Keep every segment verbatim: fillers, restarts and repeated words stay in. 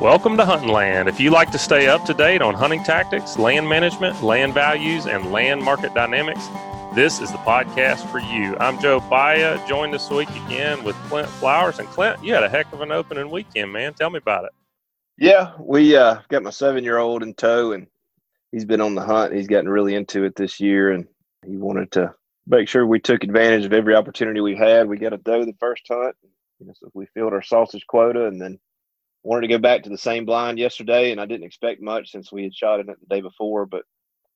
Welcome to Hunting Land. If you like to stay up to date on hunting tactics, land management, land values, and land market dynamics, this is the podcast for you. I'm Joe Baia, joined this week again with Clint Flowers. And Clint, you had a heck of an opening weekend, man. Tell me about it. Yeah, we uh, got my seven-year-old in tow, and he's been on the hunt. He's gotten really into it this year, and he wanted to make sure we took advantage of every opportunity we had. We got a doe the first hunt. You know, so we filled our sausage quota, and then wanted to go back to the same blind yesterday, and I didn't expect much since we had shot in it the day before, but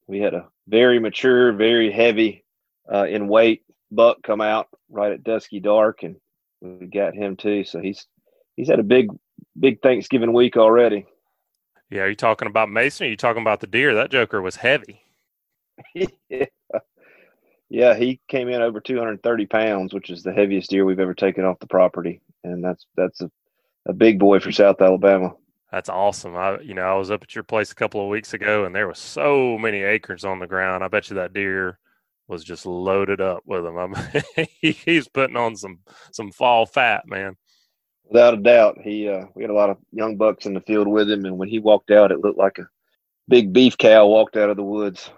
we had a very mature, very heavy uh, in weight buck come out right at dusky dark, and we got him too. So he's he's had a big, big Thanksgiving week already. Yeah, are you talking about Mason or are you talking about the deer? That joker was heavy. yeah. yeah, he came in over two hundred thirty pounds, which is the heaviest deer we've ever taken off the property, and that's that's a A big boy for South Alabama. That's awesome. I, you know, I was up at your place a couple of weeks ago, and there was so many acres on the ground. I bet you that deer was just loaded up with them. I'm, he's putting on some some fall fat, man. Without a doubt, he. Uh, we had a lot of young bucks in the field with him, and when he walked out, it looked like a big beef cow walked out of the woods.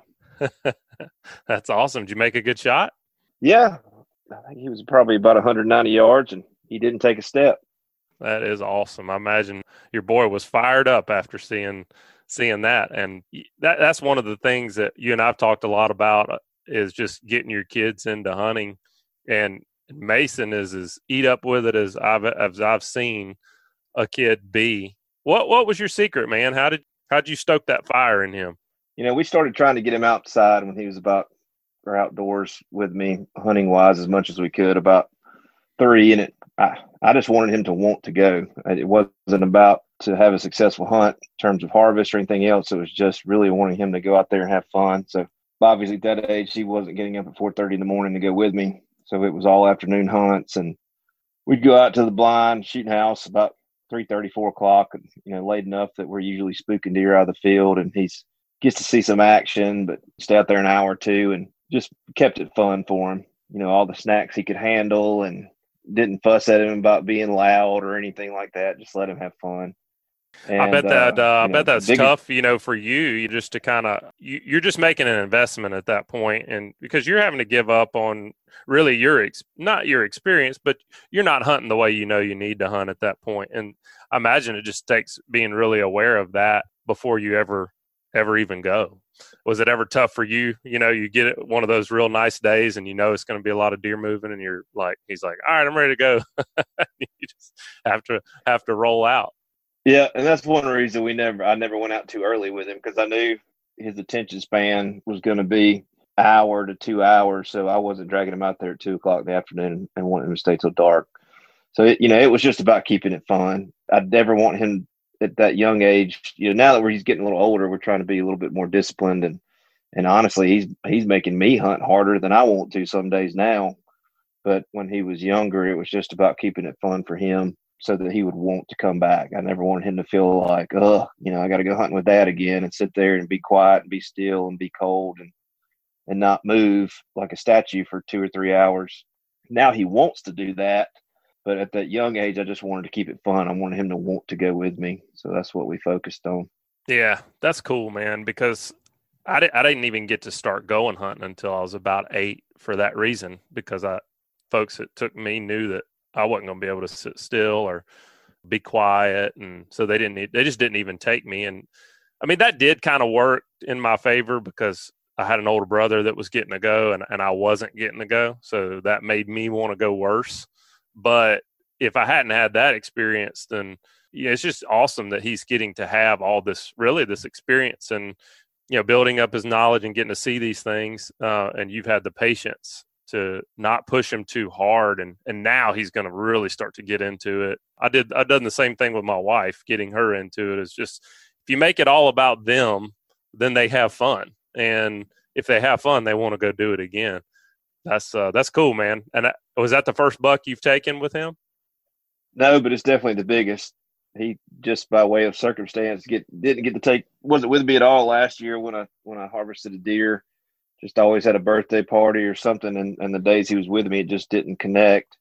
That's awesome. Did you make a good shot? Yeah, I think he was probably about one hundred ninety yards, and he didn't take a step. That is awesome. I imagine your boy was fired up after seeing seeing that. And that that's one of the things that you and I've talked a lot about is just getting your kids into hunting. And Mason is as eat up with it as I've as I've seen a kid be. What what was your secret, man? How did how'd you stoke that fire in him? You know, we started trying to get him outside when he was about or outdoors with me, hunting wise, as much as we could, about three, and it I, I just wanted him to want to go. It wasn't about to have a successful hunt in terms of harvest or anything else. It was just really wanting him to go out there and have fun. So obviously at that age, he wasn't getting up at four thirty in the morning to go with me. So it was all afternoon hunts, and we'd go out to the blind shooting house about three thirty, four o'clock, you know, late enough that we're usually spooking deer out of the field, and he's gets to see some action, but stay out there an hour or two, and just kept it fun for him. You know, all the snacks he could handle, and didn't fuss at him about being loud or anything like that. Just let him have fun. And, I bet that. Uh, uh, I know, bet that's biggest... tough. You know, for you, you just to kind of you, you're just making an investment at that point, and because you're having to give up on really your ex, not your experience, but you're not hunting the way you know you need to hunt at that point. And I imagine it just takes being really aware of that before you ever ever even go. Was it ever tough for you? You know, you get one of those real nice days and you know it's going to be a lot of deer moving, and you're like, he's like, all right, I'm ready to go. You just have to have to roll out. Yeah, and that's one reason we never, I never went out too early with him, because I knew his attention span was going to be an hour to two hours, so I wasn't dragging him out there at two o'clock in the afternoon and wanting him to stay till dark. So, it, you know, it was just about keeping it fun. I'd never want him at that young age, you know, now that we're, he's getting a little older, we're trying to be a little bit more disciplined. And, and honestly, he's, he's making me hunt harder than I want to some days now. But when he was younger, it was just about keeping it fun for him so that he would want to come back. I never wanted him to feel like, oh, you know, I got to go hunting with dad again and sit there and be quiet and be still and be cold and, and not move like a statue for two or three hours. Now he wants to do that. But at that young age, I just wanted to keep it fun. I wanted him to want to go with me. So that's what we focused on. Yeah, that's cool, man, because I, di- I didn't even get to start going hunting until I was about eight for that reason, because I folks that took me knew that I wasn't going to be able to sit still or be quiet. And so they didn't need, they just didn't even take me. And I mean, that did kind of work in my favor because I had an older brother that was getting to go and, and I wasn't getting to go. So that made me want to go worse. But if I hadn't had that experience, then yeah, it's just awesome that he's getting to have all this, really this experience and, you know, building up his knowledge and getting to see these things. Uh, and you've had the patience to not push him too hard. And, and now he's going to really start to get into it. I did, I've done the same thing with my wife, getting her into it. It's just, if you make it all about them, then they have fun. And if they have fun, they want to go do it again. That's uh, that's cool, man. And I, was that the first buck you've taken with him? No, but it's definitely the biggest. He just by way of circumstance get didn't get to take wasn't with me at all last year when I when I harvested a deer. Just always had a birthday party or something, and, and the days he was with me, it just didn't connect.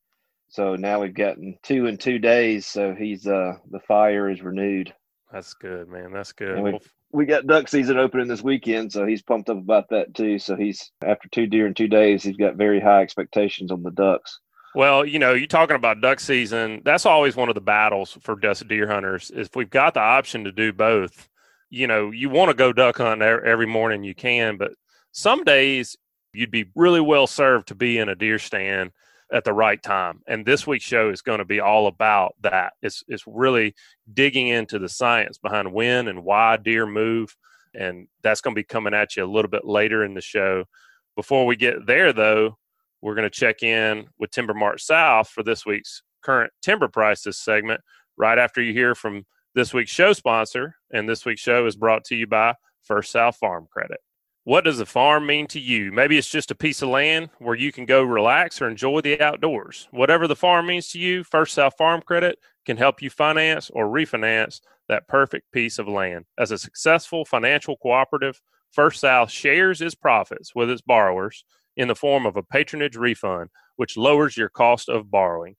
So now we've gotten two in two days. So he's uh the fire is renewed. That's good, man. That's good. We, we got duck season opening this weekend, so he's pumped up about that too. So he's, after two deer in two days, he's got very high expectations on the ducks. Well, you know, you're talking about duck season. That's always one of the battles for deer hunters. Is if we've got the option to do both, you know, you want to go duck hunting every morning you can, but some days you'd be really well served to be in a deer stand at the right time. And this week's show is going to be all about that. It's it's really digging into the science behind when and why deer move. And that's going to be coming at you a little bit later in the show. Before we get there, though, we're going to check in with Timber Mart South for this week's current timber prices segment right after you hear from this week's show sponsor. And this week's show is brought to you by First South Farm Credit. What does a farm mean to you? Maybe it's just a piece of land where you can go relax or enjoy the outdoors. Whatever the farm means to you, First South Farm Credit can help you finance or refinance that perfect piece of land. As a successful financial cooperative, First South shares its profits with its borrowers in the form of a patronage refund, which lowers your cost of borrowing.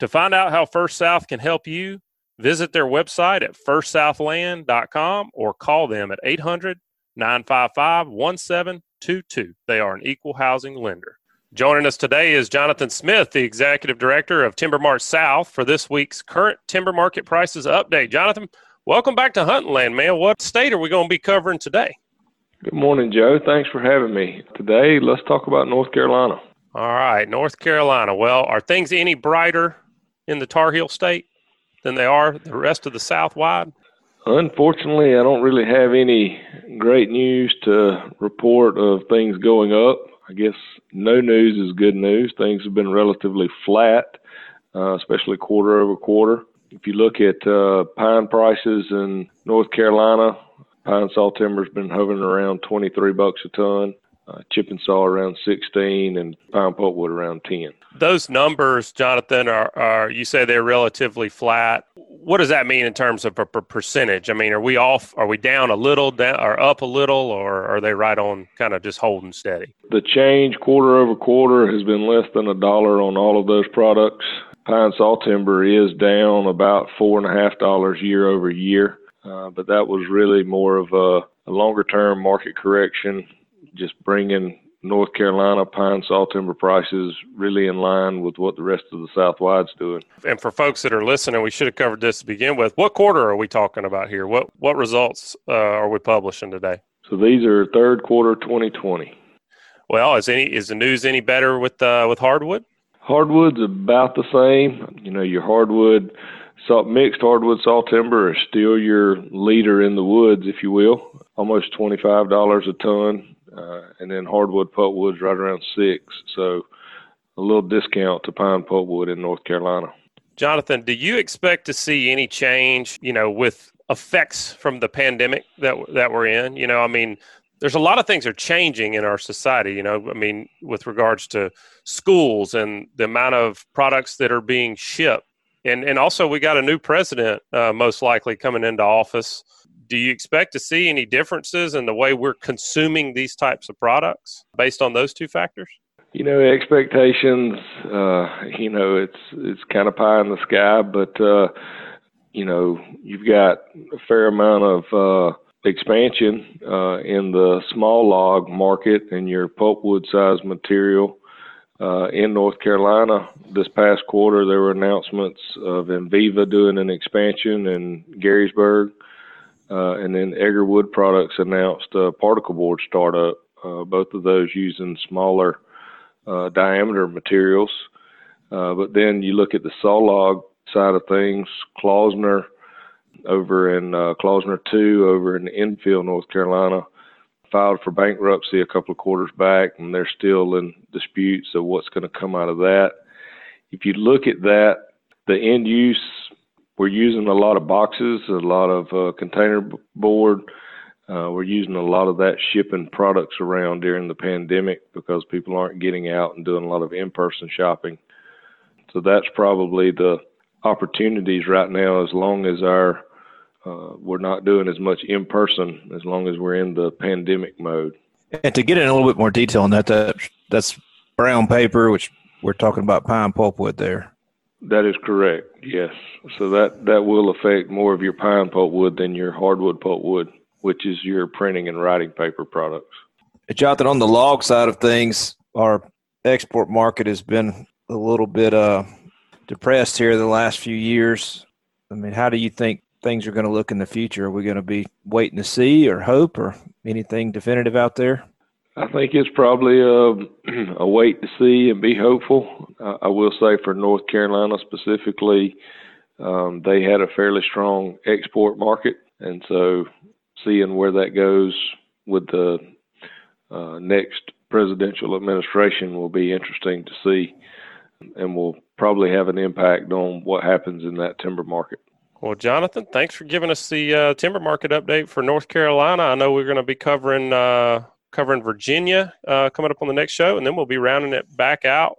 To find out how First South can help you, visit their website at first south land dot com or call them at eight hundred, nine five five, one seven two two. They are an equal housing lender. Joining us today is Jonathan Smith, the executive director of Timber Mart South, for this week's current timber market prices update. Jonathan, welcome back to Hunting Land, man. What state are we going to be covering today? Good morning, Joe. Thanks for having me. Today, let's talk about North Carolina. All right, North Carolina. Well, are things any brighter in the Tar Heel state than they are the rest of the South-wide? Unfortunately, I don't really have any great news to report of things going up. I guess no news is good news. Things have been relatively flat, uh, especially quarter over quarter. If you look at uh, pine prices in North Carolina, pine saw timber's been hovering around twenty-three bucks a ton, uh, chip and saw around sixteen, and pine pulpwood around ten. Those numbers, Jonathan, are, are you say they're relatively flat. What does that mean in terms of a percentage? I mean, are we off? Are we down a little, down, or up a little, or are they right on, kind of just holding steady? The change quarter over quarter has been less than a dollar on all of those products. Pine saw timber is down about four and a half dollars year over year, uh, but that was really more of a, a longer term market correction, just bringing North Carolina pine saw timber prices really in line with what the rest of the Southwide's doing. And for folks that are listening, we should have covered this to begin with. What quarter are we talking about here? What what results uh, are we publishing today? So these are third quarter twenty twenty. Well, is any is the news any better with uh, with hardwood? Hardwood's about the same. You know, your hardwood saw, mixed hardwood saw timber is still your leader in the woods, if you will. Almost twenty-five dollars a ton. Uh, and then hardwood pulpwood's right around six, so a little discount to pine pulpwood in North Carolina. Jonathan, do you expect to see any change, you know, with effects from the pandemic that that we're in? You know, I mean, there's a lot of things are changing in our society, you know, I mean, with regards to schools and the amount of products that are being shipped. And, and also we got a new president uh, most likely coming into office. Do you expect to see any differences in the way we're consuming these types of products based on those two factors? You know, expectations, uh, you know, it's it's kind of pie in the sky, but, uh, you know, you've got a fair amount of uh, expansion uh, in the small log market and your pulpwood size material. Uh, in North Carolina this past quarter, there were announcements of Enviva doing an expansion in Garrysburg. Uh, and then Egger Wood Products announced a particle board startup, uh, both of those using smaller uh, diameter materials. Uh, but then you look at the saw log side of things, Klausner over in uh, Klausner two over in Enfield, North Carolina, filed for bankruptcy a couple of quarters back, and they're still in disputes of what's going to come out of that. If you look at that, the end use, we're using a lot of boxes, a lot of uh, container board. Uh, we're using a lot of that shipping products around during the pandemic because people aren't getting out and doing a lot of in-person shopping. So that's probably the opportunities right now, as long as our uh, we're not doing as much in-person, as long as we're in the pandemic mode. And to get in a little bit more detail on that, that that's brown paper, which we're talking about pine pulpwood there. That is correct, yes. So that, that will affect more of your pine pulpwood than your hardwood pulpwood, which is your printing and writing paper products. Jonathan, on the log side of things, our export market has been a little bit uh, depressed here the last few years. I mean, how do you think things are going to look in the future? Are we going to be waiting to see or hope or anything definitive out there? I think it's probably a, a wait to see and be hopeful. Uh, I will say for North Carolina specifically, um, they had a fairly strong export market. And so seeing where that goes with the uh, next presidential administration will be interesting to see and will probably have an impact on what happens in that timber market. Well, Jonathan, thanks for giving us the uh, timber market update for North Carolina. I know we're going to be covering uh, covering Virginia uh, coming up on the next show, and then we'll be rounding it back out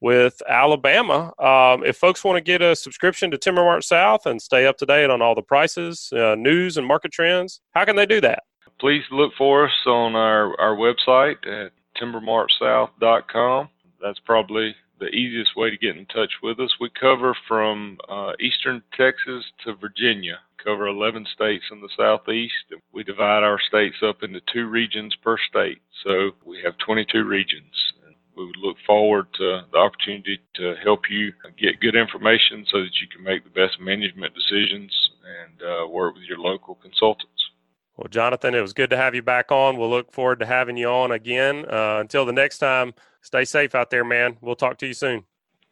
with Alabama. Um, if folks want to get a subscription to Timber Mart South and stay up to date on all the prices, uh, news, and market trends, how can they do that? Please look for us on our, our website at timber mart south dot com. That's probably the easiest way to get in touch with us. We cover from uh, eastern Texas to Virginia, cover eleven states in the southeast. We divide our states up into two regions per state, so we have twenty-two regions. We would look forward to the opportunity to help you get good information so that you can make the best management decisions and uh, work with your local consultants. Well, Jonathan, it was good to have you back on. We'll look forward to having you on again. Uh, until the next time, stay safe out there, man. We'll talk to you soon.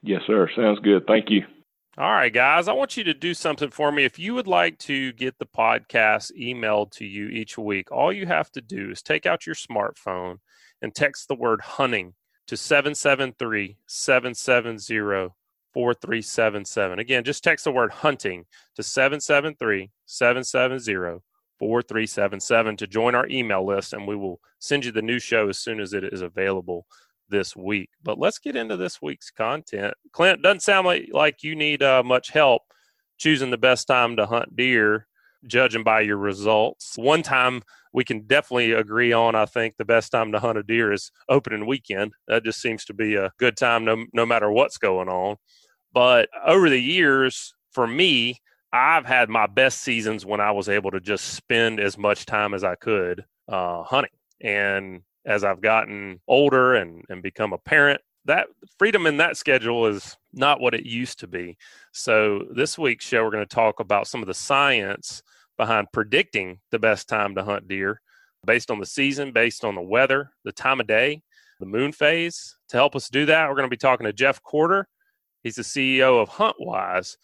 Yes, sir. Sounds good. Thank you. All right, guys, I want you to do something for me. If you would like to get the podcast emailed to you each week, all you have to do is take out your smartphone and text the word hunting to seven seven three, seven seven zero, four three seven seven. Again, just text the word hunting to seven seven three, seven seven zero, four three seven seven to join our email list, and we will send you the new show as soon as it is available this week. But let's get into this week's content. Clint, doesn't sound like, like you need uh, much help choosing the best time to hunt deer, judging by your results. One time we can definitely agree on, I think, the best time to hunt a deer is opening weekend. That just seems to be a good time no, no matter what's going on. But over the years, for me, I've had my best seasons when I was able to just spend as much time as I could uh, hunting. And as I've gotten older and, and become a parent, that freedom in that schedule is not what it used to be. So this week's show, we're going to talk about some of the science behind predicting the best time to hunt deer based on the season, based on the weather, the time of day, the moon phase. To help us do that, we're going to be talking to Jeff Courter. He's the C E O of Huntwise.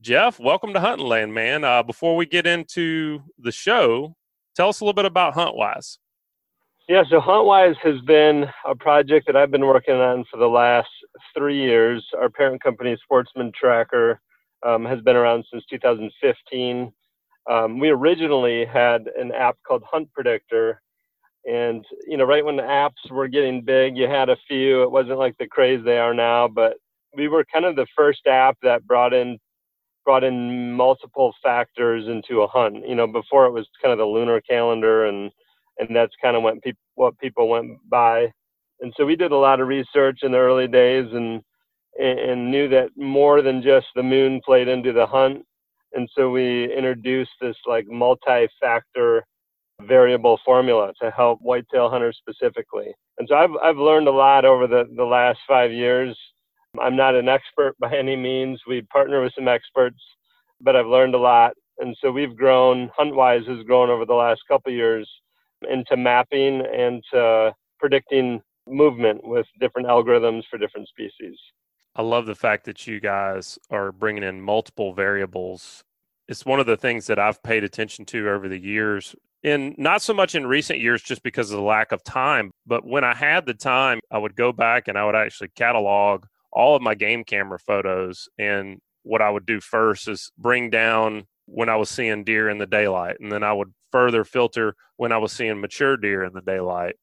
Jeff, welcome to Hunting Land, man. Uh, before we get into the show, tell us a little bit about Huntwise. Yeah, so Huntwise has been a project that I've been working on for the last three years. Our parent company, Sportsman Tracker, um, has been around since two thousand fifteen. Um, we originally had an app called Hunt Predictor. And, you know, right when the apps were getting big, you had a few. It wasn't like the craze they are now, but we were kind of the first app that brought in brought in multiple factors into a hunt. You know, before it was kind of the lunar calendar, and, and that's kind of what, peop- what people went by. And so we did a lot of research in the early days and, and knew that more than just the moon played into the hunt. And so we introduced this like multi-factor variable formula to help whitetail hunters specifically. And so I've, I've learned a lot over the, the last five years. I'm not an expert by any means. We partner with some experts, but I've learned a lot. And so we've grown, Huntwise has grown over the last couple of years into mapping and to predicting movement with different algorithms for different species. I love the fact that you guys are bringing in multiple variables. It's one of the things that I've paid attention to over the years. And not so much in recent years just because of the lack of time, but when I had the time, I would go back and I would actually catalog all of my game camera photos. And what I would do first is bring down when I was seeing deer in the daylight. And then I would further filter when I was seeing mature deer in the daylight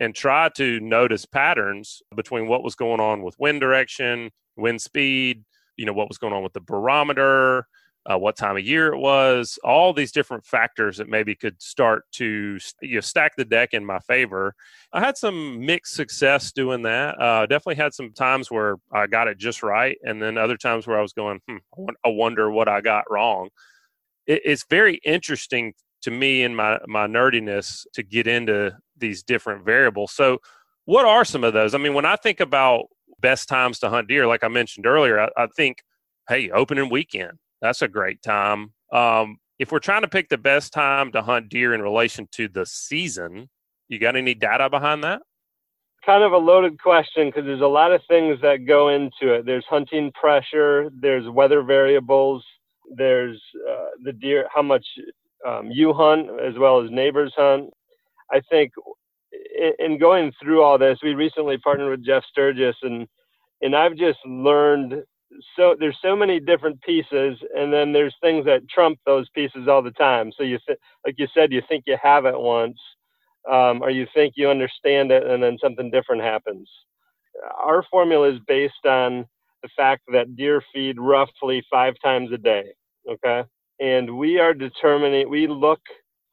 and try to notice patterns between what was going on with wind direction, wind speed, you know, what was going on with the barometer, uh, what time of year it was, all these different factors that maybe could start to, you know, stack the deck in my favor. I had some mixed success doing that. Uh, definitely had some times where I got it just right, and then other times where I was going, hmm, I wonder what I got wrong. It, it's very interesting to me in my, my nerdiness to get into these different variables. So what are some of those? I mean, when I think about best times to hunt deer, like I mentioned earlier, I, I think, hey, opening weekend, that's a great time. Um, if we're trying to pick the best time to hunt deer in relation to the season, you got any data behind that? Kind of a loaded question because there's a lot of things that go into it. There's hunting pressure, there's weather variables, there's uh, the deer, how much um, you hunt as well as neighbors hunt. I think in going through all this, we recently partnered with Jeff Sturgis, and and I've just learned, so there's so many different pieces, and then there's things that trump those pieces all the time. So you th- like you said, you think you have it once, um, or you think you understand it, and then something different happens. Our formula is based on the fact that deer feed roughly five times a day, okay? And we are determining, we look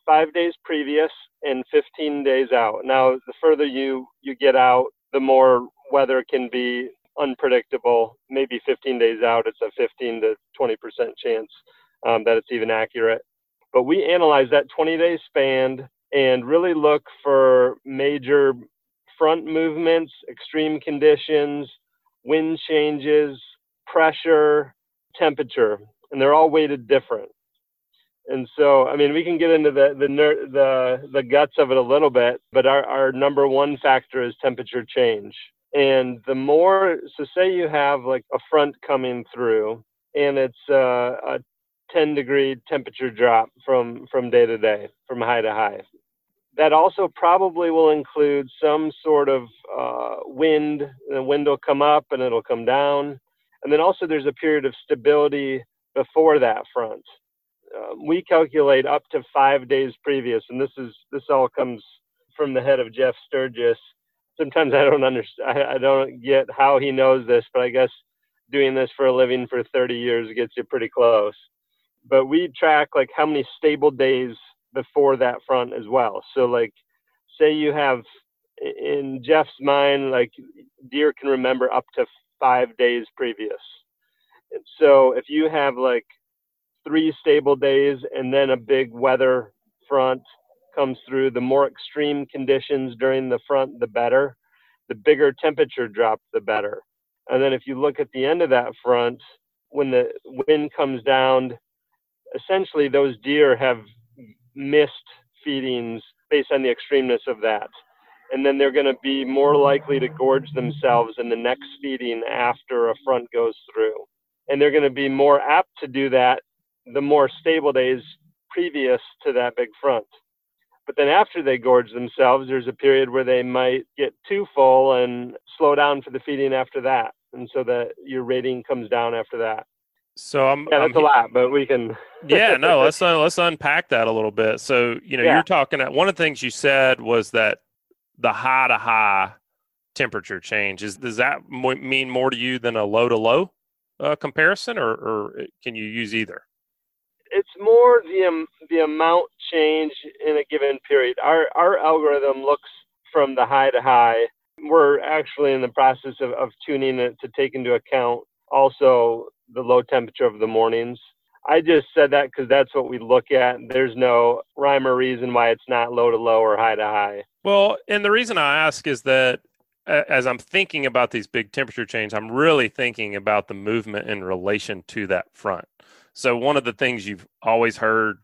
five days previous and fifteen days out. Now, the further you, you get out, the more weather can be unpredictable. Maybe fifteen days out, it's a fifteen to twenty percent chance um, that it's even accurate. But we analyze that twenty-day span and really look for major front movements, extreme conditions, wind changes, pressure, temperature, and they're all weighted different. And so, I mean, we can get into the the ner- the, the guts of it a little bit, but our, our number one factor is temperature change. And the more, so say you have like a front coming through and it's uh, a ten degree temperature drop from, from day to day, from high to high. That also probably will include some sort of uh, wind. The wind will come up and it'll come down. And then also there's a period of stability before that front. Um, we calculate up to five days previous, and this is this all comes from the head of Jeff Sturgis. Sometimes I don't understand, I, I don't get how he knows this, but I guess doing this for a living for thirty years gets you pretty close. But we track like how many stable days before that front as well. So like, say you have, in Jeff's mind, like deer can remember up to five days previous. So if you have like three stable days and then a big weather front comes through, the more extreme conditions during the front, the better. The bigger temperature drop, the better. And then if you look at the end of that front, when the wind comes down, essentially those deer have missed feedings based on the extremeness of that. And then they're going to be more likely to gorge themselves in the next feeding after a front goes through. And they're going to be more apt to do that the more stable days previous to that big front. But then after they gorge themselves, there's a period where they might get too full and slow down for the feeding after that. And so that your rating comes down after that. So I'm, yeah, that's I'm, a lot, but we can. yeah, no, let's, uh, let's unpack that a little bit. So, you know, yeah. you're talking at one of the things you said was that the high to high temperature change is, does that mean more to you than a low to low uh, comparison, or, or can you use either? It's more the um, the amount change in a given period. Our our algorithm looks from the high to high. We're actually in the process of, of tuning it to take into account also the low temperature of the mornings. I just said that because that's what we look at. There's no rhyme or reason why it's not low to low or high to high. Well, and the reason I ask is that as I'm thinking about these big temperature changes, I'm really thinking about the movement in relation to that front. So one of the things you've always heard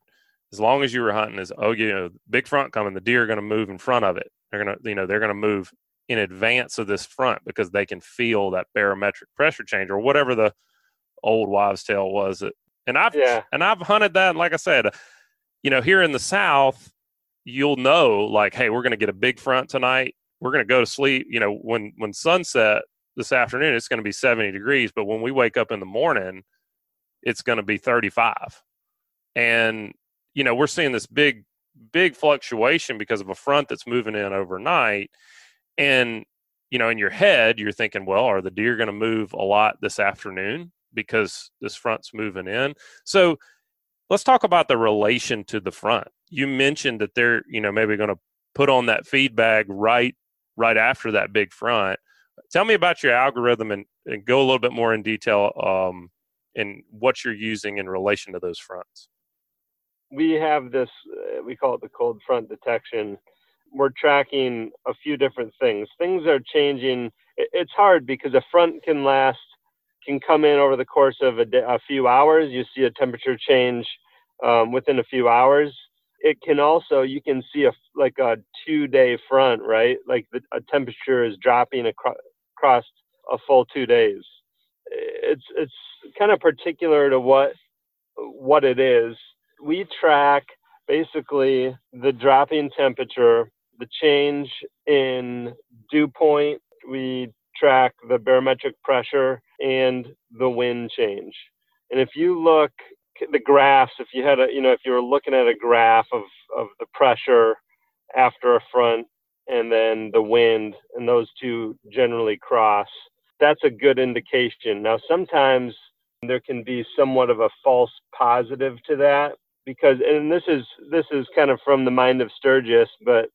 as long as you were hunting is, oh, you know, big front coming, the deer are going to move in front of it. They're going to, you know, they're going to move in advance of this front because they can feel that barometric pressure change or whatever the old wives' tale was. And I've, yeah. and I've hunted that. And like I said, you know, here in the South, you'll know like, hey, we're going to get a big front tonight. We're going to go to sleep. You know, when, when sunset this afternoon, it's going to be seventy degrees. But when we wake up in the morning, it's going to be thirty-five. And, you know, we're seeing this big, big fluctuation because of a front that's moving in overnight. And, you know, in your head, you're thinking, well, are the deer going to move a lot this afternoon? because this front's moving in. So let's talk about the relation to the front. You mentioned that they're, you know, maybe going to put on that feed bag right, right after that big front. Tell me about your algorithm and, and go a little bit more in detail um, in what you're using in relation to those fronts. We have this, uh, we call it the cold front detection. We're tracking a few different things. Things are changing. It's hard because a front can last, can come in over the course of a, day, a few hours. You see a temperature change um, within a few hours. It can also, you can see a like a two-day front, right? Like the a temperature is dropping acro- across a full two days. It's it's kind of particular to what what it is. We track basically the dropping temperature, the change in dew point. We track the barometric pressure and the wind change. And if you look the graphs, if you had a, you know, if you were looking at a graph of, of the pressure after a front and then the wind, and those two generally cross, that's a good indication. Now, sometimes there can be somewhat of a false positive to that because, and this is, this is kind of from the mind of Sturgis, but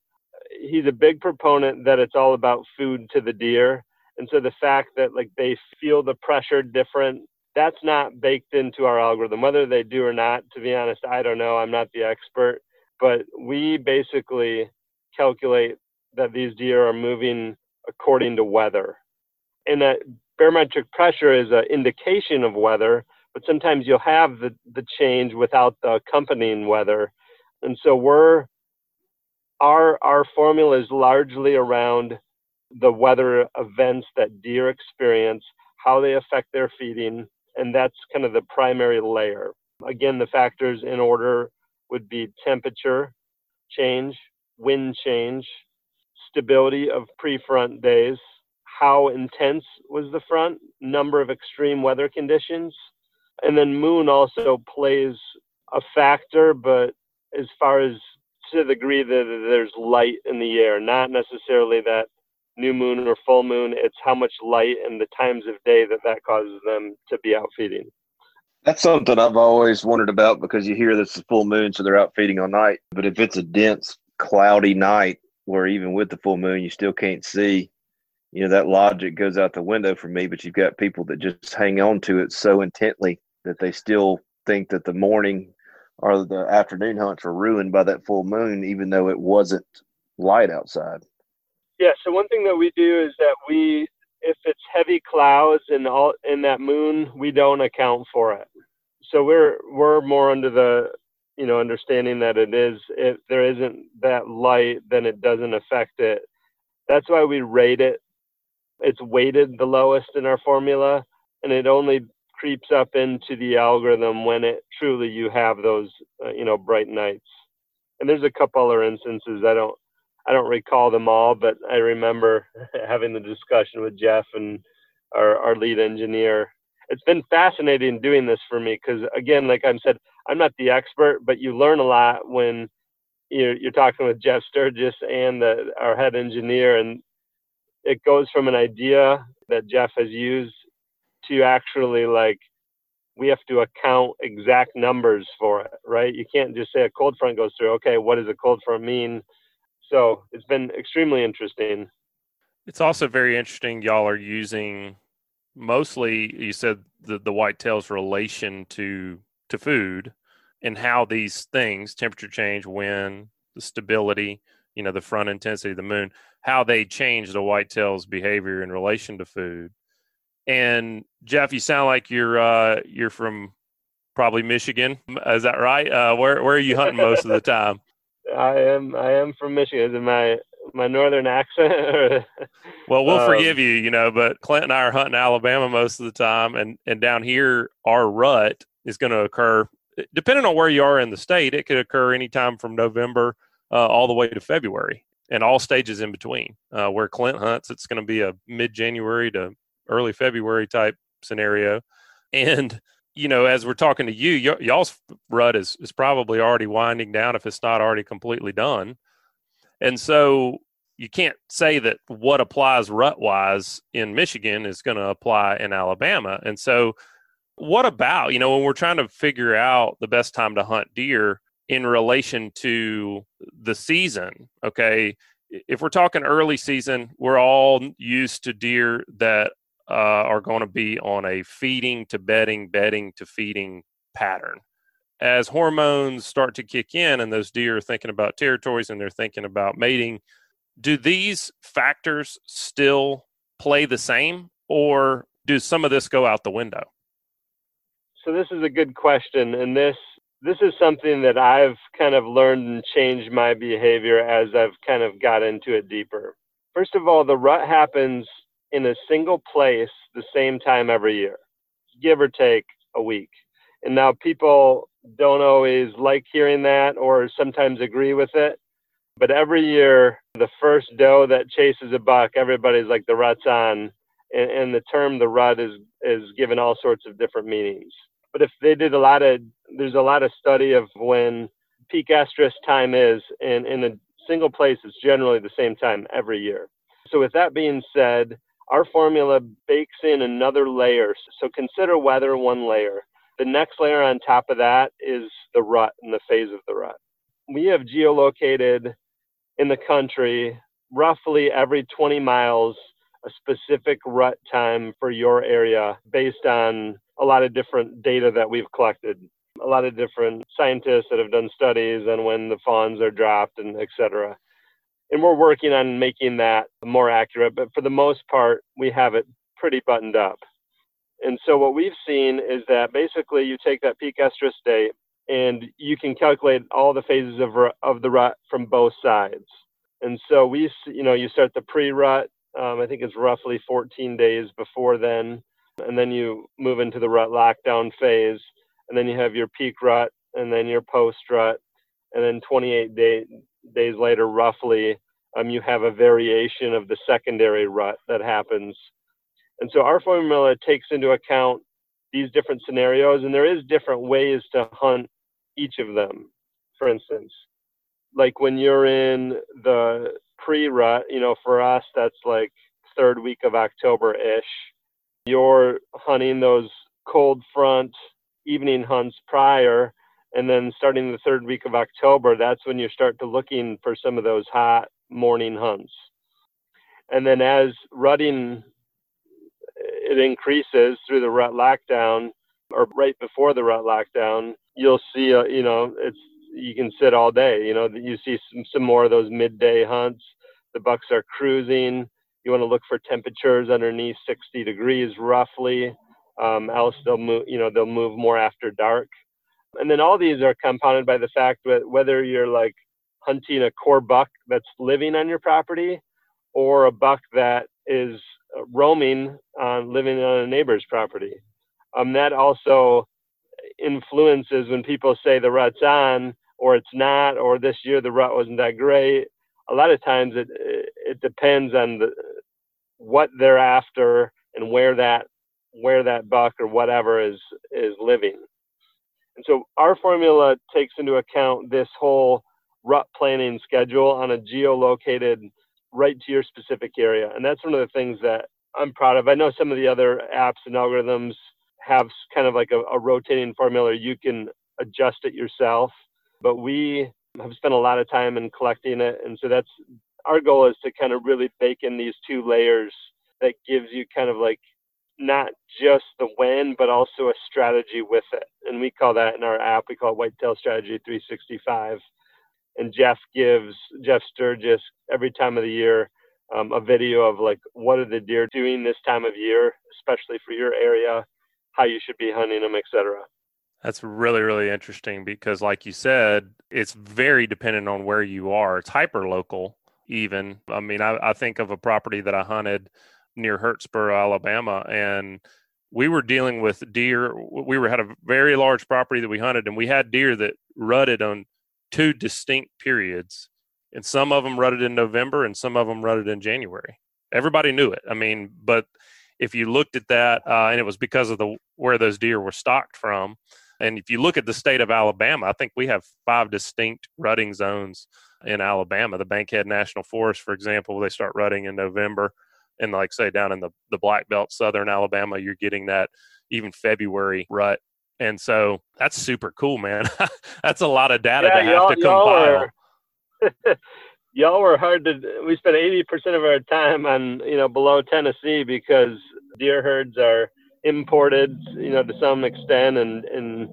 he's a big proponent that it's all about food to the deer. And so the fact that like they feel the pressure different, that's not baked into our algorithm, whether they do or not. To be honest, I don't know. I'm not the expert, but we basically calculate that these deer are moving according to weather. And that barometric pressure is an indication of weather, but sometimes you'll have the, the change without the accompanying weather. And so we're, our, our formula is largely around the weather events that deer experience, how they affect their feeding. And that's kind of the primary layer. Again, the factors in order would be temperature change, wind change, stability of pre-front days, how intense was the front, number of extreme weather conditions. And then moon also plays a factor, but as far as to the degree that there's light in the air, not necessarily that new moon or full moon, it's how much light and the times of day that that causes them to be out feeding. That's something I've always wondered about because you hear this is full moon, so they're out feeding all night. But if it's a dense, cloudy night where even with the full moon, you still can't see, you know, that logic goes out the window for me. But you've got people that just hang on to it so intently that they still think that the morning or the afternoon hunts are ruined by that full moon, even though it wasn't light outside. Yeah, so one thing that we do is that we, if it's heavy clouds and all in that moon, we don't account for it. So we're we're more under the, you know, understanding that it is, if there isn't that light, then it doesn't affect it. That's why we rate it. It's weighted the lowest in our formula, and it only creeps up into the algorithm when it truly you have those, uh, you know, bright nights. And there's a couple other instances I don't. I don't recall them all, but I remember having the discussion with Jeff and our, our lead engineer. It's been fascinating doing this for me because, again, like I said, I'm not the expert, but you learn a lot when you're, you're talking with Jeff Sturgis and the, our head engineer, and it goes from an idea that Jeff has used to actually, like, we have to account exact numbers for it, right? You can't just say a cold front goes through. Okay, what does a cold front mean? So it's been extremely interesting. It's also very interesting. Y'all are using mostly, you said, the, the whitetail's relation to to food and how these things, temperature change, wind, the stability, you know, the front intensity, the moon, how they change the whitetail's behavior in relation to food. And Jeff, you sound like you're uh, you're from probably Michigan. Is that right? Uh, where where are you hunting most of the time? I am. I am from Michigan. Is it my my northern accent? Well, we'll um, forgive you, you know. But Clint and I are hunting Alabama most of the time, and, and down here, our rut is going to occur depending on where you are in the state. It could occur anytime from November uh, all the way to February, and all stages in between. Uh, where Clint hunts, it's going to be a mid-January to early February type scenario, and you know, as we're talking to you, y- y'all's rut is, is probably already winding down if it's not already completely done. And so you can't say that what applies rut-wise in Michigan is going to apply in Alabama. And so What about, you know, when we're trying to figure out the best time to hunt deer in relation to the season, okay? If we're talking early season, we're all used to deer that uh, are going to be on a feeding to bedding, bedding to feeding pattern. As hormones start to kick in and those deer are thinking about territories and they're thinking about mating, do these factors still play the same, or do some of this go out the window? So this is a good question, and this this is something that I've kind of learned and changed my behavior as I've kind of got into it deeper. First of all, the rut happens in a single place the same time every year, give or take a week. And now people don't always like hearing that or sometimes agree with it, but every year, the first doe that chases a buck, everybody's like, the rut's on, and, and the term the rut is, is given all sorts of different meanings. But if they did a lot of, there's a lot of study of when peak estrus time is, and in a single place, it's generally the same time every year. So with that being said, our formula bakes in another layer. So consider weather one layer. The next layer on top of that is the rut and the phase of the rut. We have geolocated in the country roughly every twenty miles a specific rut time for your area based on a lot of different data that we've collected, a lot of different scientists that have done studies on when the fawns are dropped and et cetera. And we're working on making that more accurate, but for the most part, we have it pretty buttoned up. And so what we've seen is that basically you take that peak estrus date and you can calculate all the phases of of the rut from both sides. And so we, you know, you start the pre-rut, um, I think it's roughly fourteen days before then, and then you move into the rut lockdown phase, and then you have your peak rut, and then your post-rut, and then twenty-eight day, days later, roughly, um, you have a variation of the secondary rut that happens. And so our formula takes into account these different scenarios, and there is different ways to hunt each of them. For instance, like when you're in the pre-rut, you know, for us, that's like third week of October-ish. You're hunting those cold front evening hunts prior, and then starting the third week of October, that's when you start to looking for some of those hot morning hunts. And then as rutting, it increases through the rut lockdown, or right before the rut lockdown, you'll see, a, you know, it's, you can sit all day, you know, you see some, some more of those midday hunts. The bucks are cruising. You want to look for temperatures underneath sixty degrees, roughly. Um, else they'll move, you know, they'll move more after dark. And then all these are compounded by the fact that whether you're like hunting a core buck that's living on your property or a buck that is roaming on living on a neighbor's property. Um, that also influences when people say the rut's on or it's not, or this year the rut wasn't that great. A lot of times it it depends on the, what they're after and where that where that buck or whatever is is living. And so our formula takes into account this whole rut planning schedule on a geolocated right to your specific area. And that's one of the things that I'm proud of. I know some of the other apps and algorithms have kind of like a, a rotating formula. You can adjust it yourself, but we have spent a lot of time in collecting it. And so that's our goal, is to kind of really bake in these two layers that gives you kind of like not just the when, but also a strategy with it. And we call that in our app, we call it Whitetail Strategy three sixty-five. And Jeff gives, Jeff Sturgis, every time of the year, um, a video of like, what are the deer doing this time of year, especially for your area, how you should be hunting them, et cetera. That's really, really interesting because like you said, it's very dependent on where you are. It's hyperlocal even. I mean, I, I think of a property that I hunted near Hurtsboro, Alabama, and we were dealing with deer. We were had a very large property that we hunted, and we had deer that rutted on two distinct periods, and some of them rutted in November and some of them rutted in January. Everybody knew it. I mean, but if you looked at that, uh, and it was because of the where those deer were stocked from. And if you look at the state of Alabama, I think we have five distinct rutting zones in Alabama. The Bankhead National Forest, for example, they start rutting in November. And like say down in the, the Black Belt, southern Alabama, you're getting that even February rut. And so that's super cool, man. That's a lot of data yeah, to have to compile. Y'all, y'all were hard to, we spent eighty percent of our time on, you know, below Tennessee because deer herds are imported, you know, to some extent. And, and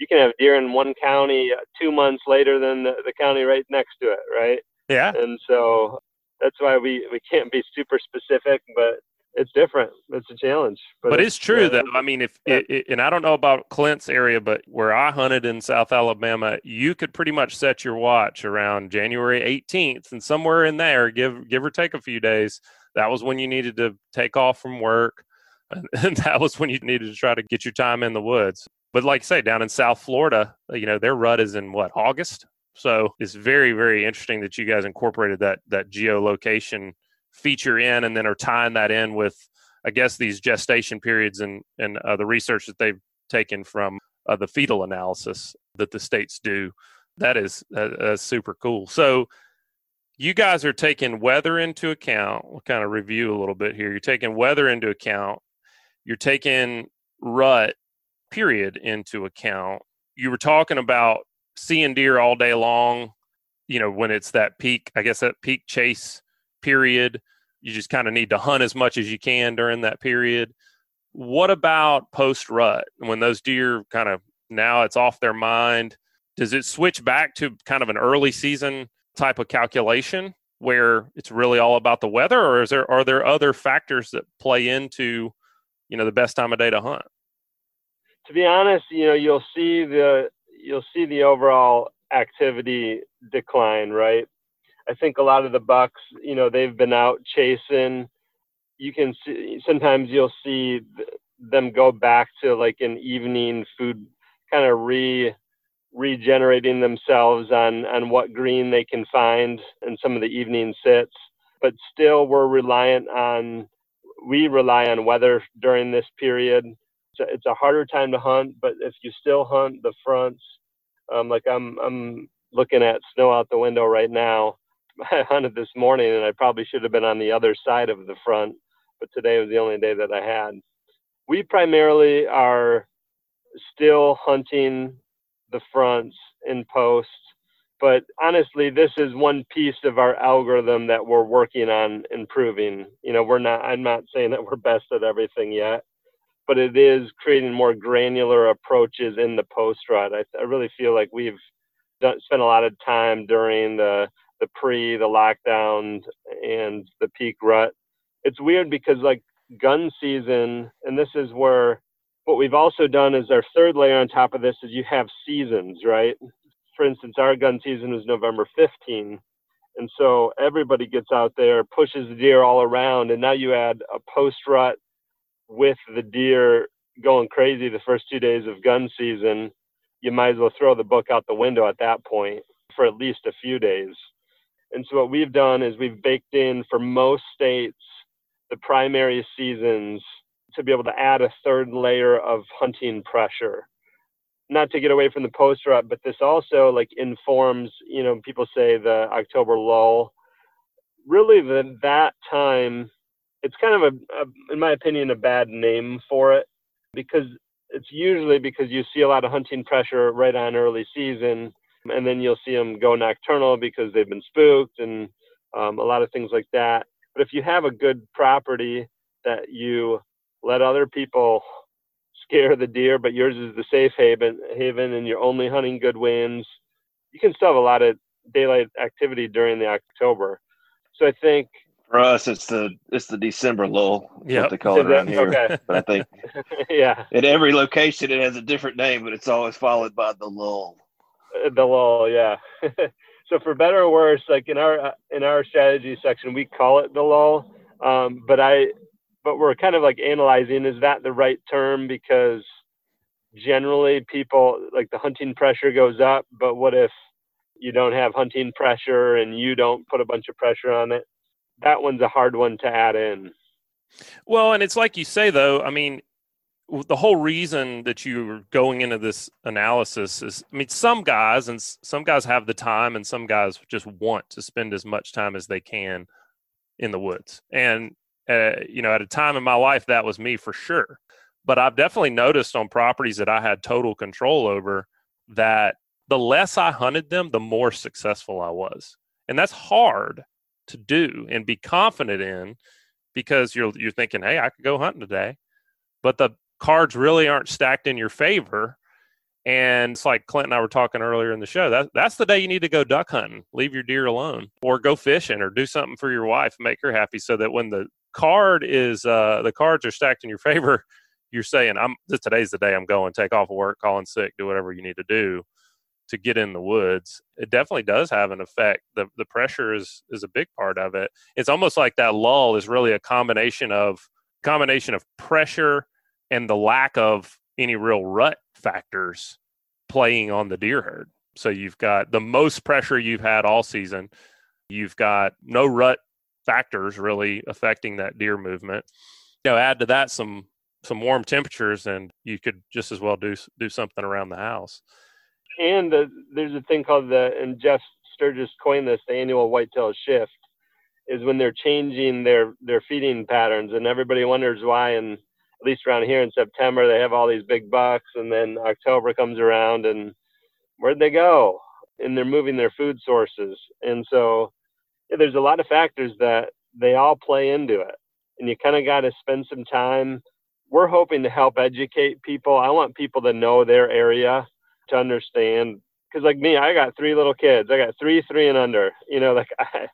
you can have deer in one county two months later than the, the county right next to it, right? Yeah. And so that's why we, we can't be super specific, but it's different. It's a challenge. But, but it's, it's true, yeah, though. I mean, if yeah. it, it, and I don't know about Clint's area, but where I hunted in South Alabama, you could pretty much set your watch around January eighteenth, and somewhere in there, give give or take a few days, that was when you needed to take off from work, and that was when you needed to try to get your time in the woods. But like I say, down in South Florida, you know, their rut is in, what, August? So it's very, very interesting that you guys incorporated that that geolocation feature in, and then are tying that in with, I guess, these gestation periods and and uh, the research that they've taken from uh, the fetal analysis that the states do. That is uh, uh, super cool. So you guys are taking weather into account. We'll kind of review a little bit here. You're taking weather into account. You're taking rut period into account. You were talking about seeing deer all day long, you know, when it's that peak, I guess that peak chase period, you just kind of need to hunt as much as you can during that period. What about post rut, when those deer kind of, now it's off their mind? Does it switch back to kind of an early season type of calculation where it's really all about the weather, or is there, are there other factors that play into, you know, the best time of day to hunt? To be honest, you know, you'll see the you'll see the overall activity decline, right? I think a lot of the bucks, you know, they've been out chasing. You can see, sometimes you'll see them go back to like an evening food, kind of re regenerating themselves on, on what green they can find in some of the evening sits. But still we're reliant on, we rely on weather during this period. It's a, it's a harder time to hunt, but if you still hunt the fronts, um, like I'm, I'm looking at snow out the window right now. I hunted this morning and I probably should have been on the other side of the front, but today was the only day that I had. We primarily are still hunting the fronts in post, but honestly, this is one piece of our algorithm that we're working on improving. You know, we're not, I'm not saying that we're best at everything yet, but it is creating more granular approaches in the post rut. I, I really feel like we've done, spent a lot of time during the the pre, the lockdown, and the peak rut. It's weird because like gun season, and this is where what we've also done is our third layer on top of this is you have seasons, right? For instance, our gun season is November fifteenth. And so everybody gets out there, pushes the deer all around. And now you add a post rut with the deer going crazy the first two days of gun season. You might as well throw the book out the window at that point for at least a few days. And so what we've done is we've baked in for most states the primary seasons to be able to add a third layer of hunting pressure. Not to get away from the post rut, but this also like informs, you know, people say the October lull. Really the, that time, it's kind of, a, a, in my opinion, a bad name for it, because it's usually because you see a lot of hunting pressure right on early season. And then you'll see them go nocturnal because they've been spooked and um, a lot of things like that. But if you have a good property that you let other people scare the deer, but yours is the safe haven, haven and you're only hunting good winds, you can still have a lot of daylight activity during the October. So I think for us, it's the it's the December lull. Yeah, what they call it around here. Okay. But I think yeah, at every location it has a different name, but it's always followed by the lull. The lull, yeah. So for better or worse, like in our in our strategy section, we call it the lull. Um, but I, but we're kind of like analyzing, is that the right term? Because generally people, like the hunting pressure goes up, but what if you don't have hunting pressure and you don't put a bunch of pressure on it? That one's a hard one to add in. Well, and it's like you say, though, I mean, the whole reason that you're going into this analysis is, I mean, some guys and some guys have the time and some guys just want to spend as much time as they can in the woods. And, uh, you know, at a time in my life, that was me for sure. But I've definitely noticed on properties that I had total control over that the less I hunted them, the more successful I was. And that's hard to do and be confident in, because you're you're thinking, hey, I could go hunting today. But the cards really aren't stacked in your favor. And it's like Clint and I were talking earlier in the show, that that's the day you need to go duck hunting, leave your deer alone, or go fishing, or do something for your wife, make her happy, so that when the card is, uh, the cards are stacked in your favor, you're saying, I'm today's the day I'm going, take off of work, call in sick, do whatever you need to do to get in the woods. It definitely does have an effect. The the pressure is is a big part of it. It's almost like that lull is really a combination of combination of pressure and the lack of any real rut factors playing on the deer herd. So you've got the most pressure you've had all season. You've got no rut factors really affecting that deer movement. You know, add to that some some warm temperatures, and you could just as well do do something around the house. And the, there's a thing called the, and Jeff Sturgis coined this, the annual whitetail shift, is when they're changing their, their feeding patterns. And everybody wonders why, and at least around here in September, they have all these big bucks, and then October comes around and where'd they go? And they're moving their food sources. And so yeah, there's a lot of factors that they all play into it. And you kind of got to spend some time. We're hoping to help educate people. I want people to know their area, to understand, because like me, I got three little kids. I got three, three and under, you know, like I,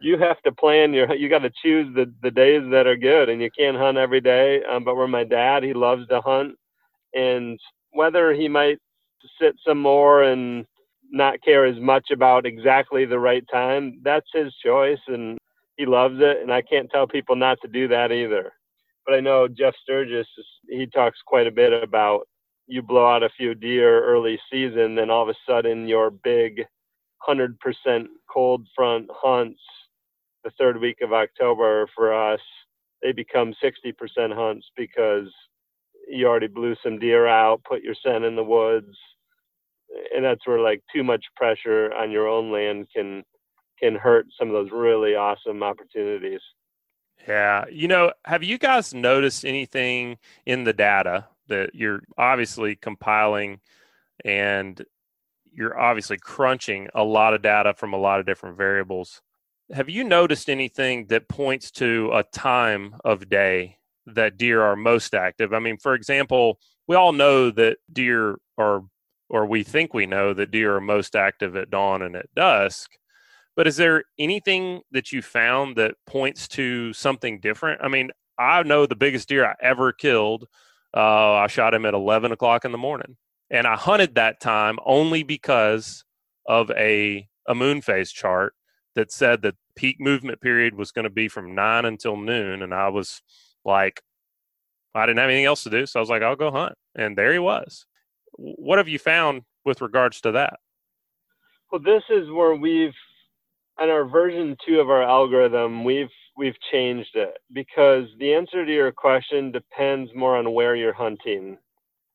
you have to plan your, you got to choose the, the days that are good, and you can't hunt every day. Um, but where my dad, he loves to hunt, and whether he might sit some more and not care as much about exactly the right time, that's his choice. And he loves it. And I can't tell people not to do that either. But I know Jeff Sturgis, he talks quite a bit about, you blow out a few deer early season, then all of a sudden your big one hundred percent cold front hunts the third week of October for us, they become sixty percent hunts, because you already blew some deer out, put your scent in the woods. And that's where like too much pressure on your own land can, can hurt some of those really awesome opportunities. Yeah. You know, have you guys noticed anything in the data that you're obviously compiling, and you're obviously crunching a lot of data from a lot of different variables? Have you noticed anything that points to a time of day that deer are most active? I mean, for example, we all know that deer are, or we think we know that deer are most active at dawn and at dusk. But is there anything that you found that points to something different? I mean, I know the biggest deer I ever killed, Uh, I shot him at eleven o'clock in the morning, and I hunted that time only because of a, a moon phase chart that said that peak movement period was going to be from nine until noon. And I was like, I didn't have anything else to do. So I was like, I'll go hunt. And there he was. What have you found with regards to that? Well, this is where we've, on our version two of our algorithm, we've, we've changed it, because the answer to your question depends more on where you're hunting.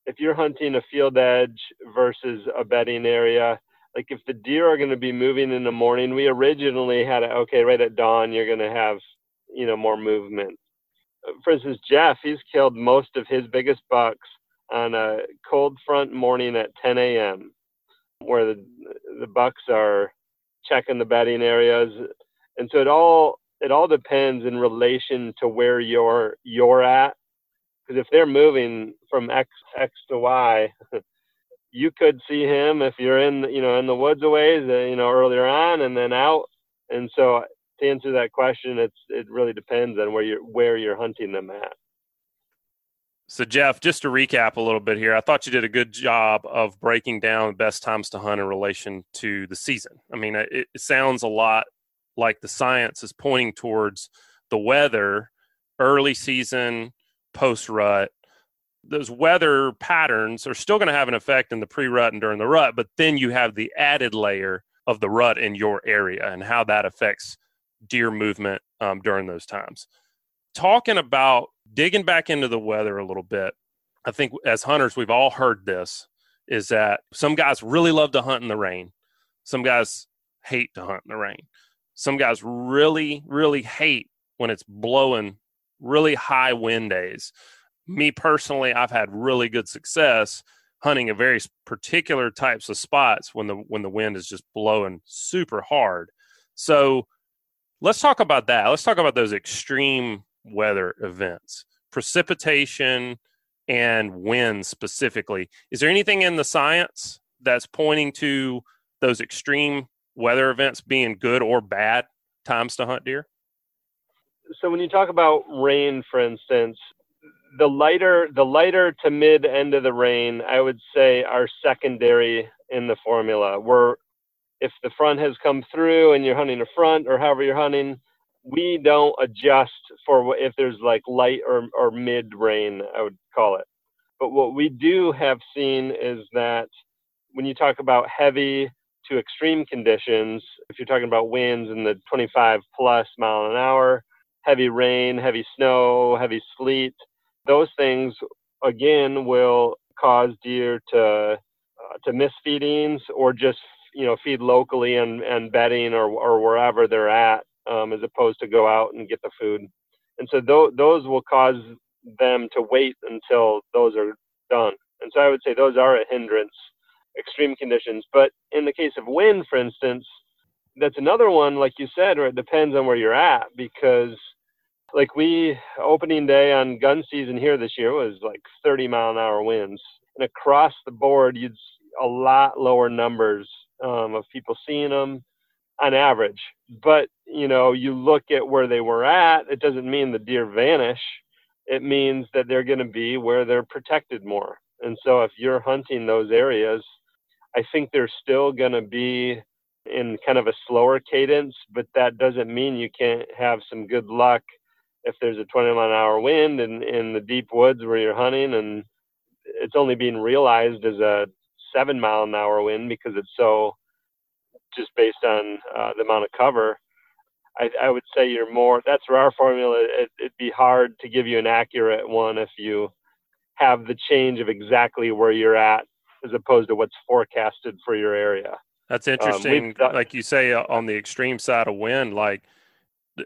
If you're hunting a field edge versus a bedding area, like if the deer are going to be moving in the morning, we originally had it, okay, right at dawn, you're going to have, you know, more movement. For instance, Jeff, he's killed most of his biggest bucks on a cold front morning at ten a.m. where the, the bucks are checking the bedding areas. And so it all, It all depends in relation to where you're you're at, because if they're moving from X X to Y, you could see him if you're in you know in the woods a ways, you know earlier on and then out. And so to answer that question, it's it really depends on where you're where you're hunting them at. So Jeff, just to recap a little bit here, I thought you did a good job of breaking down the best times to hunt in relation to the season. I mean, it, it sounds a lot like the science is pointing towards the weather, early season, post-rut. Those weather patterns are still going to have an effect in the pre-rut and during the rut, but then you have the added layer of the rut in your area and how that affects deer movement um, during those times. Talking about digging back into the weather a little bit, I think as hunters, we've all heard this, is that some guys really love to hunt in the rain. Some guys hate to hunt in the rain. Some guys really, really hate when it's blowing really high wind days. me personally, I've had really good success hunting in very particular types of spots when the when the wind is just blowing super hard. So let's talk about that. Let's talk about those extreme weather events, precipitation and wind specifically. Is there anything in the science that's pointing to those extreme weather events being good or bad times to hunt deer? So when you talk about rain, for instance, the lighter the lighter to mid end of the rain, I would say, are secondary in the formula. Where if the front has come through and you're hunting a front or however you're hunting, we don't adjust for if there's like light or, or mid rain, I would call it. But what we do have seen is that when you talk about heavy to extreme conditions, if you're talking about winds in the twenty-five plus mile an hour, heavy rain, heavy snow, heavy sleet, those things, again, will cause deer to uh, to miss feedings or just, you know, feed locally and, and bedding or, or wherever they're at, um, as opposed to go out and get the food. And so th- those will cause them to wait until those are done. And so I would say those are a hindrance, extreme conditions. But in the case of wind, for instance, that's another one, like you said, where it depends on where you're at, because like we, opening day on gun season here this year was like thirty mile an hour winds, and across the board, you'd see a lot lower numbers um, of people seeing them on average. But, you know, you look at where they were at, it doesn't mean the deer vanish. It means that they're going to be where they're protected more. And so if you're hunting those areas, I think they're still going to be in kind of a slower cadence, but that doesn't mean you can't have some good luck if there's a twenty mile an hour wind and in the deep woods where you're hunting, and it's only being realized as a seven mile an hour wind because it's so just based on uh, the amount of cover. I, I would say you're more, that's where our formula, it, it'd be hard to give you an accurate one if you have the change of exactly where you're at as opposed to what's forecasted for your area. That's interesting. Um, got, like you say, uh, on the extreme side of wind, like,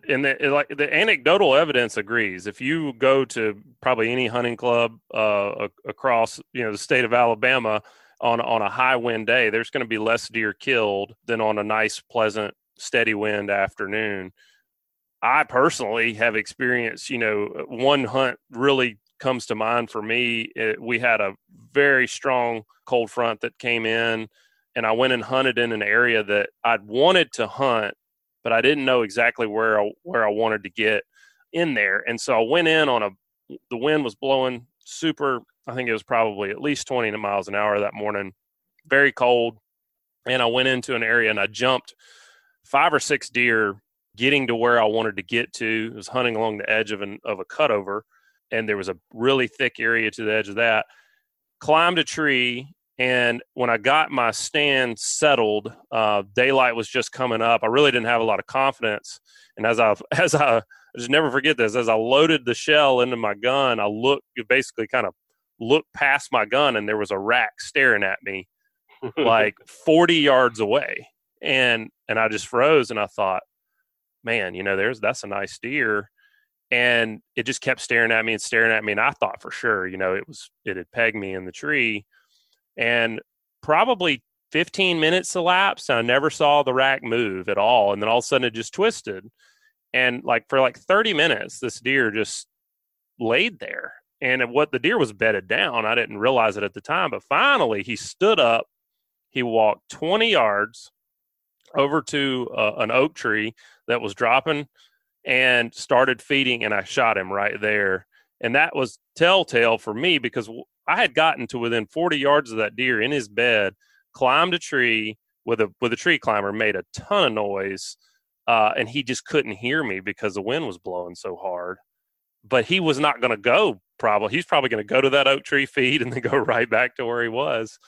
and the, like the anecdotal evidence agrees. If you go to probably any hunting club uh, across, you know, the state of Alabama on on a high wind day, there's going to be less deer killed than on a nice, pleasant, steady wind afternoon. I personally have experienced, you know, one hunt really comes to mind for me. It, we had a very strong cold front that came in, and I went and hunted in an area that I'd wanted to hunt, but I didn't know exactly where I, where I wanted to get in there. And so I went in on a, the wind was blowing super, I think it was probably at least twenty miles an hour that morning, very cold. And I went into an area and I jumped five or six deer getting to where I wanted to get to. I was hunting along the edge of an, of a cutover, and there was a really thick area to the edge of that. Climbed a tree. And when I got my stand settled, uh, daylight was just coming up. I really didn't have a lot of confidence. And as I, as I, I just never forget this, as I loaded the shell into my gun, I looked, basically kind of looked past my gun, and there was a rack staring at me like forty yards away. And, and I just froze, and I thought, man, you know, there's, that's a nice deer. And it just kept staring at me and staring at me. And I thought for sure, you know, it was, it had pegged me in the tree. And probably fifteen minutes elapsed, and I never saw the rack move at all. And then all of a sudden it just twisted. And like for like thirty minutes, this deer just laid there. And what the deer was bedded down, I didn't realize it at the time. But finally he stood up. He walked twenty yards over to uh, an oak tree that was dropping and started feeding. And I shot him right there. And that was telltale for me, because I had gotten to within forty yards of that deer in his bed, climbed a tree with a with a tree climber, made a ton of noise, uh, and he just couldn't hear me because the wind was blowing so hard. But he was not going to go, probably. He's probably going to go to that oak tree feed and then go right back to where he was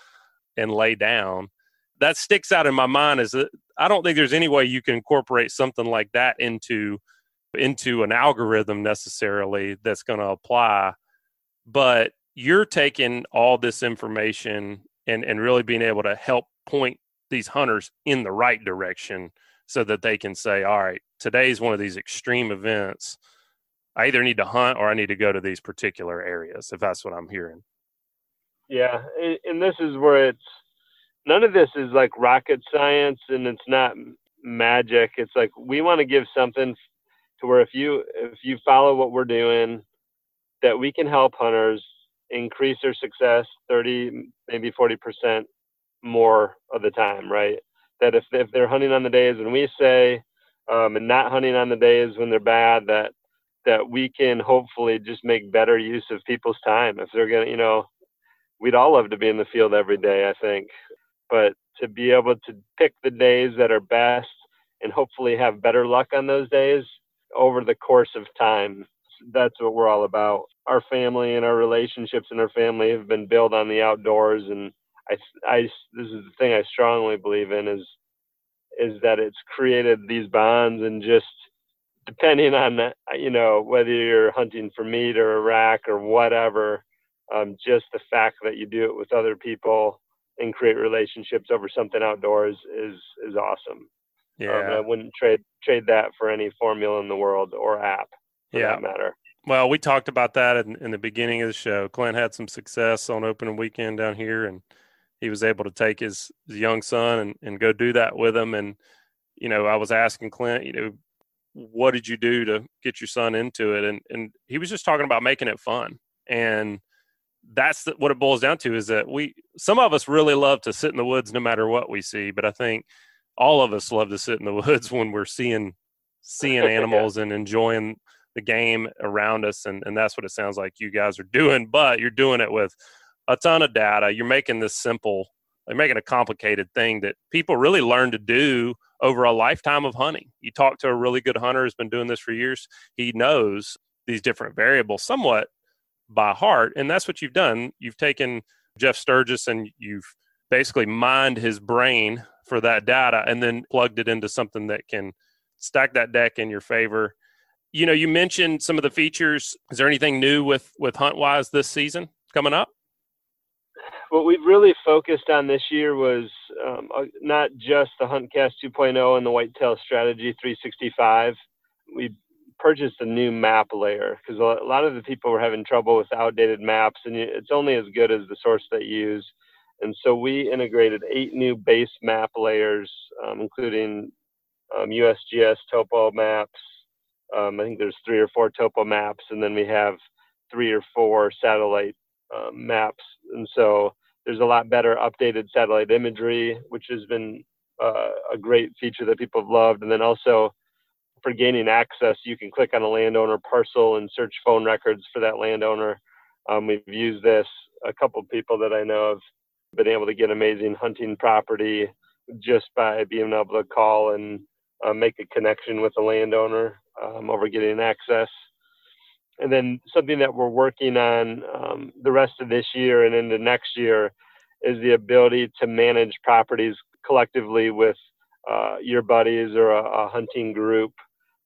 and lay down. That sticks out in my mind. Is that I don't think there's any way you can incorporate something like that into into an algorithm necessarily that's going to apply. But you're taking all this information and, and really being able to help point these hunters in the right direction so that they can say, all right, today's one of these extreme events. I either need to hunt or I need to go to these particular areas, if that's what I'm hearing. Yeah, and this is where it's, none of this is like rocket science, and it's not magic. It's like, we want to give something to where if you if you follow what we're doing, that we can help hunters increase their success thirty, maybe forty percent more of the time, right? That if, if they're hunting on the days when we say, um, and not hunting on the days when they're bad, that that we can hopefully just make better use of people's time. If they're going to, you know, we'd all love to be in the field every day, I think. But to be able to pick the days that are best and hopefully have better luck on those days over the course of time, that's what we're all about. Our family and our relationships in our family have been built on the outdoors. And I, I, this is the thing I strongly believe in is, is that it's created these bonds. And just depending on that, you know, whether you're hunting for meat or a rack or whatever, um, just the fact that you do it with other people and create relationships over something outdoors is, is awesome. Yeah. Um, I wouldn't trade, trade that for any formula in the world or app. Yeah. That matter. Well, we talked about that in, in the beginning of the show. Clint had some success on opening weekend down here, and he was able to take his, his young son and, and go do that with him. And, you know, I was asking Clint, you know, what did you do to get your son into it? And and he was just talking about making it fun. And that's the, what it boils down to, is that we, some of us really love to sit in the woods no matter what we see. But I think all of us love to sit in the woods when we're seeing, seeing animals yeah. and enjoying the game around us, and, and that's what it sounds like you guys are doing, but you're doing it with a ton of data. You're making this simple, you're making a complicated thing that people really learn to do over a lifetime of hunting. You talk to a really good hunter who's been doing this for years. He knows these different variables somewhat by heart, and that's what you've done. You've taken Jeff Sturgis and you've basically mined his brain for that data and then plugged it into something that can stack that deck in your favor. You know, you mentioned some of the features. Is there anything new with, with Huntwise this season coming up? What we've really focused on this year was um, not just the HuntCast two point oh and the Whitetail Strategy three sixty-five. We purchased a new map layer because a lot of the people were having trouble with outdated maps, and it's only as good as the source they use. And so we integrated eight new base map layers, um, including um, U S G S topo maps. Um, I think there's three or four topo maps, and then we have three or four satellite uh, maps. And so there's a lot better updated satellite imagery, which has been uh, a great feature that people have loved. And then also for gaining access, you can click on a landowner parcel and search phone records for that landowner. Um, we've used this. A couple people that I know have been able to get amazing hunting property just by being able to call and uh, make a connection with the landowner. Um, over getting access. And then something that we're working on um, the rest of this year and into next year is the ability to manage properties collectively with uh, your buddies or a, a hunting group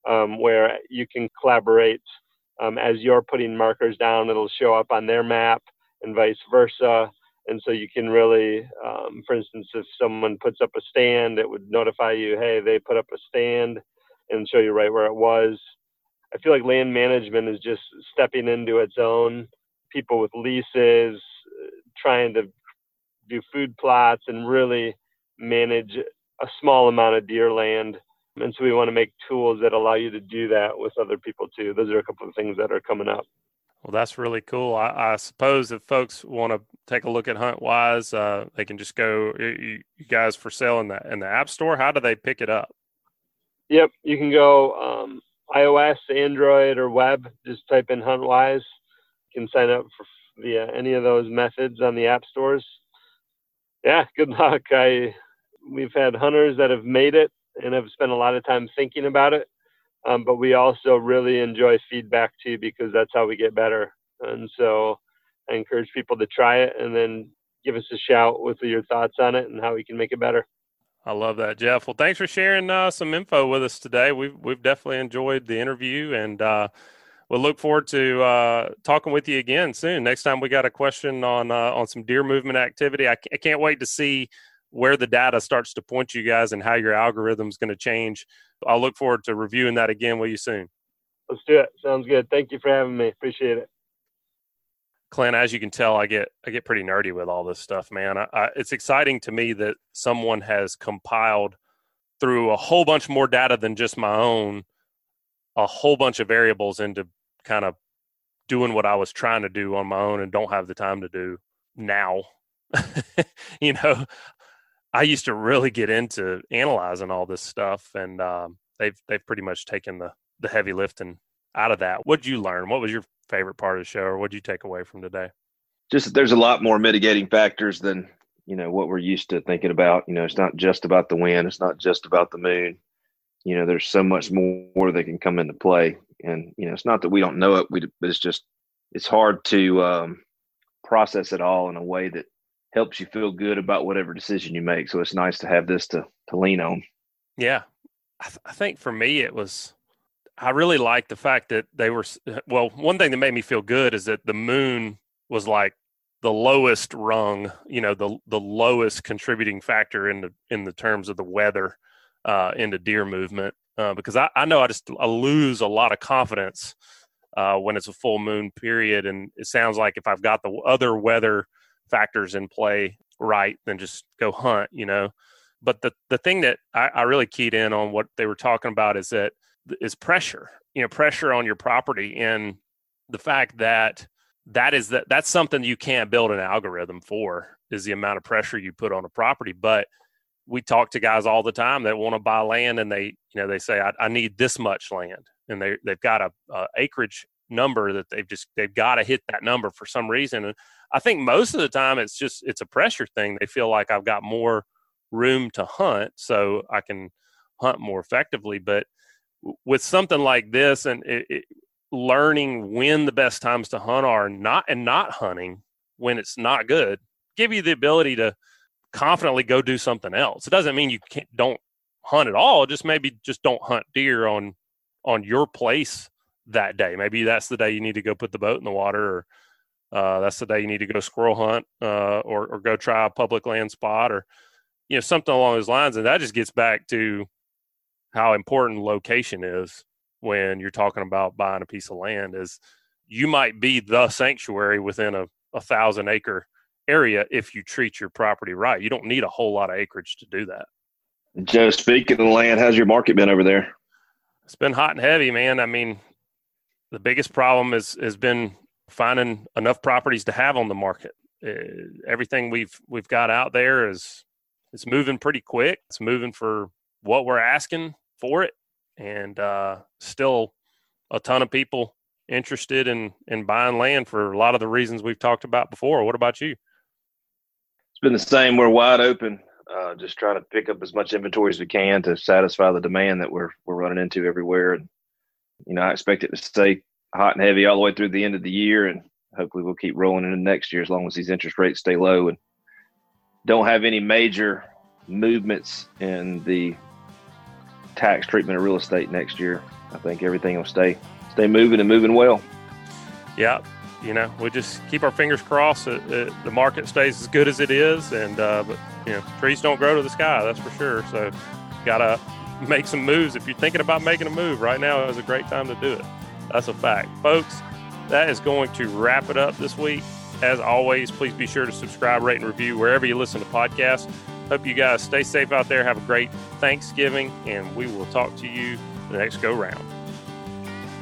um, where you can collaborate um, as you're putting markers down. It'll show up on their map and vice versa. And so you can really, um, for instance, if someone puts up a stand, it would notify you, hey, they put up a stand, and show you right where it was. I feel like land management is just stepping into its own. People with leases, trying to do food plots and really manage a small amount of deer land. And so we want to make tools that allow you to do that with other people too. Those are a couple of things that are coming up. Well, that's really cool. I, I suppose if folks want to take a look at Huntwise, uh, they can just go, you, you guys for sale in the, in the App Store. How do they pick it up? Yep, you can go um, iOS, Android, or web. Just type in Huntwise. You can sign up for via any of those methods on the app stores. Yeah, good luck. I we've had hunters that have made it and have spent a lot of time thinking about it, um, but we also really enjoy feedback too, because that's how we get better. And so I encourage people to try it and then give us a shout with your thoughts on it and how we can make it better. I love that, Jeff. Well, thanks for sharing uh, some info with us today. We've we've definitely enjoyed the interview, and uh, we'll look forward to uh, talking with you again soon. Next time we got a question on uh, on some deer movement activity. I, c- I can't wait to see where the data starts to point you guys and how your algorithm is going to change. I'll look forward to reviewing that again with you soon. Let's do it. Sounds good. Thank you for having me. Appreciate it. Clint, as you can tell, I get I get pretty nerdy with all this stuff, man. I, I, it's exciting to me that someone has compiled through a whole bunch more data than just my own, a whole bunch of variables into kind of doing what I was trying to do on my own and don't have the time to do now. You know, I used to really get into analyzing all this stuff, and um, they've they've pretty much taken the the heavy lifting out of that. What'd you learn? What was your favorite part of the show, or what'd you take away from today? Just there's a lot more mitigating factors than, you know, what we're used to thinking about. You know, it's not just about the wind. It's not just about the moon. You know, there's so much more that can come into play. And, you know, it's not that we don't know it, we, but it's just, it's hard to um, process it all in a way that helps you feel good about whatever decision you make. So it's nice to have this to, to lean on. Yeah. I, th- I think for me, it was, I really liked the fact that they were, well, one thing that made me feel good is that the moon was like the lowest rung, you know, the the lowest contributing factor in the, in the terms of the weather uh, into deer movement. Uh, because I, I know I just I lose a lot of confidence uh, when it's a full moon period. And it sounds like if I've got the other weather factors in play right, then just go hunt, you know. But the, the thing that I, I really keyed in on what they were talking about is that is pressure, you know, pressure on your property, and the fact that that is that that's something you can't build an algorithm for, is the amount of pressure you put on a property. But we talk to guys all the time that want to buy land, and they, you know, they say, I, I need this much land, and they, they've got a, a acreage number that they've just, they've got to hit that number for some reason. And I think most of the time it's just, it's a pressure thing. They feel like I've got more room to hunt, so I can hunt more effectively. But with something like this, and it, it, learning when the best times to hunt are, not, and not hunting when it's not good, give you the ability to confidently go do something else. It doesn't mean you can't, don't hunt at all. Just maybe just don't hunt deer on, on your place that day. Maybe that's the day you need to go put the boat in the water, or uh, that's the day you need to go squirrel hunt, uh, or, or go try a public land spot, or, you know, something along those lines. And that just gets back to how important location is when you're talking about buying a piece of land. Is you might be the sanctuary within a, a thousand acre area if you treat your property right. You don't need a whole lot of acreage to do that. Joe, speaking of land, how's your market been over there? It's been hot and heavy, man. I mean, the biggest problem is has been finding enough properties to have on the market. Uh, everything we've we've got out there is it's moving pretty quick. It's moving for what we're asking for it, and uh, still a ton of people interested in in buying land for a lot of the reasons we've talked about before. What about you? Been the same. We're wide open, uh just trying to pick up as much inventory as we can to satisfy the demand that we're we're running into everywhere. And you know, I expect it to stay hot and heavy all the way through the end of the year, and hopefully we'll keep rolling into next year as long as these interest rates stay low and don't have any major movements in the tax treatment of real estate next year. I think everything will stay stay moving and moving well. Yeah. You know, we just keep our fingers crossed that the market stays as good as it is. And, uh, but, you know, trees don't grow to the sky, that's for sure. So, got to make some moves. If you're thinking about making a move right now, is a great time to do it. That's a fact. Folks, that is going to wrap it up this week. As always, please be sure to subscribe, rate, and review wherever you listen to podcasts. Hope you guys stay safe out there. Have a great Thanksgiving, and we will talk to you the next go round.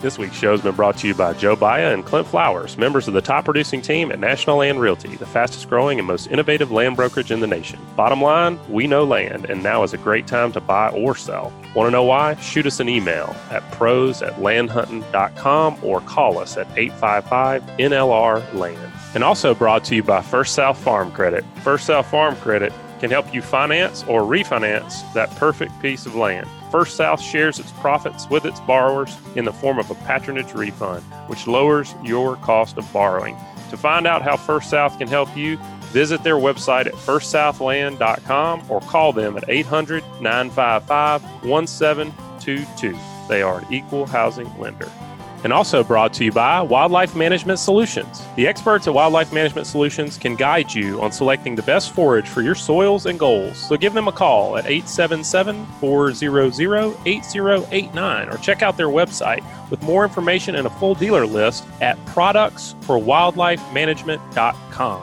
This week's show has been brought to you by Joe Baia and Clint Flowers, members of the top-producing team at National Land Realty, the fastest-growing and most innovative land brokerage in the nation. Bottom line, we know land, and now is a great time to buy or sell. Want to know why? Shoot us an email at pros at landhunting dot com or call us at eight five five N L R Land. And also brought to you by First South Farm Credit. First South Farm Credit can help you finance or refinance that perfect piece of land. First South shares its profits with its borrowers in the form of a patronage refund, which lowers your cost of borrowing. To find out how First South can help you, visit their website at first south land dot com or call them at eight hundred nine five five one seven two two. They are an equal housing lender. and also brought to you by Wildlife Management Solutions. The experts at Wildlife Management Solutions can guide you on selecting the best forage for your soils and goals. So give them a call at eight seven seven, four zero zero, eight zero eight nine or check out their website with more information and a full dealer list at products for wildlife management dot com.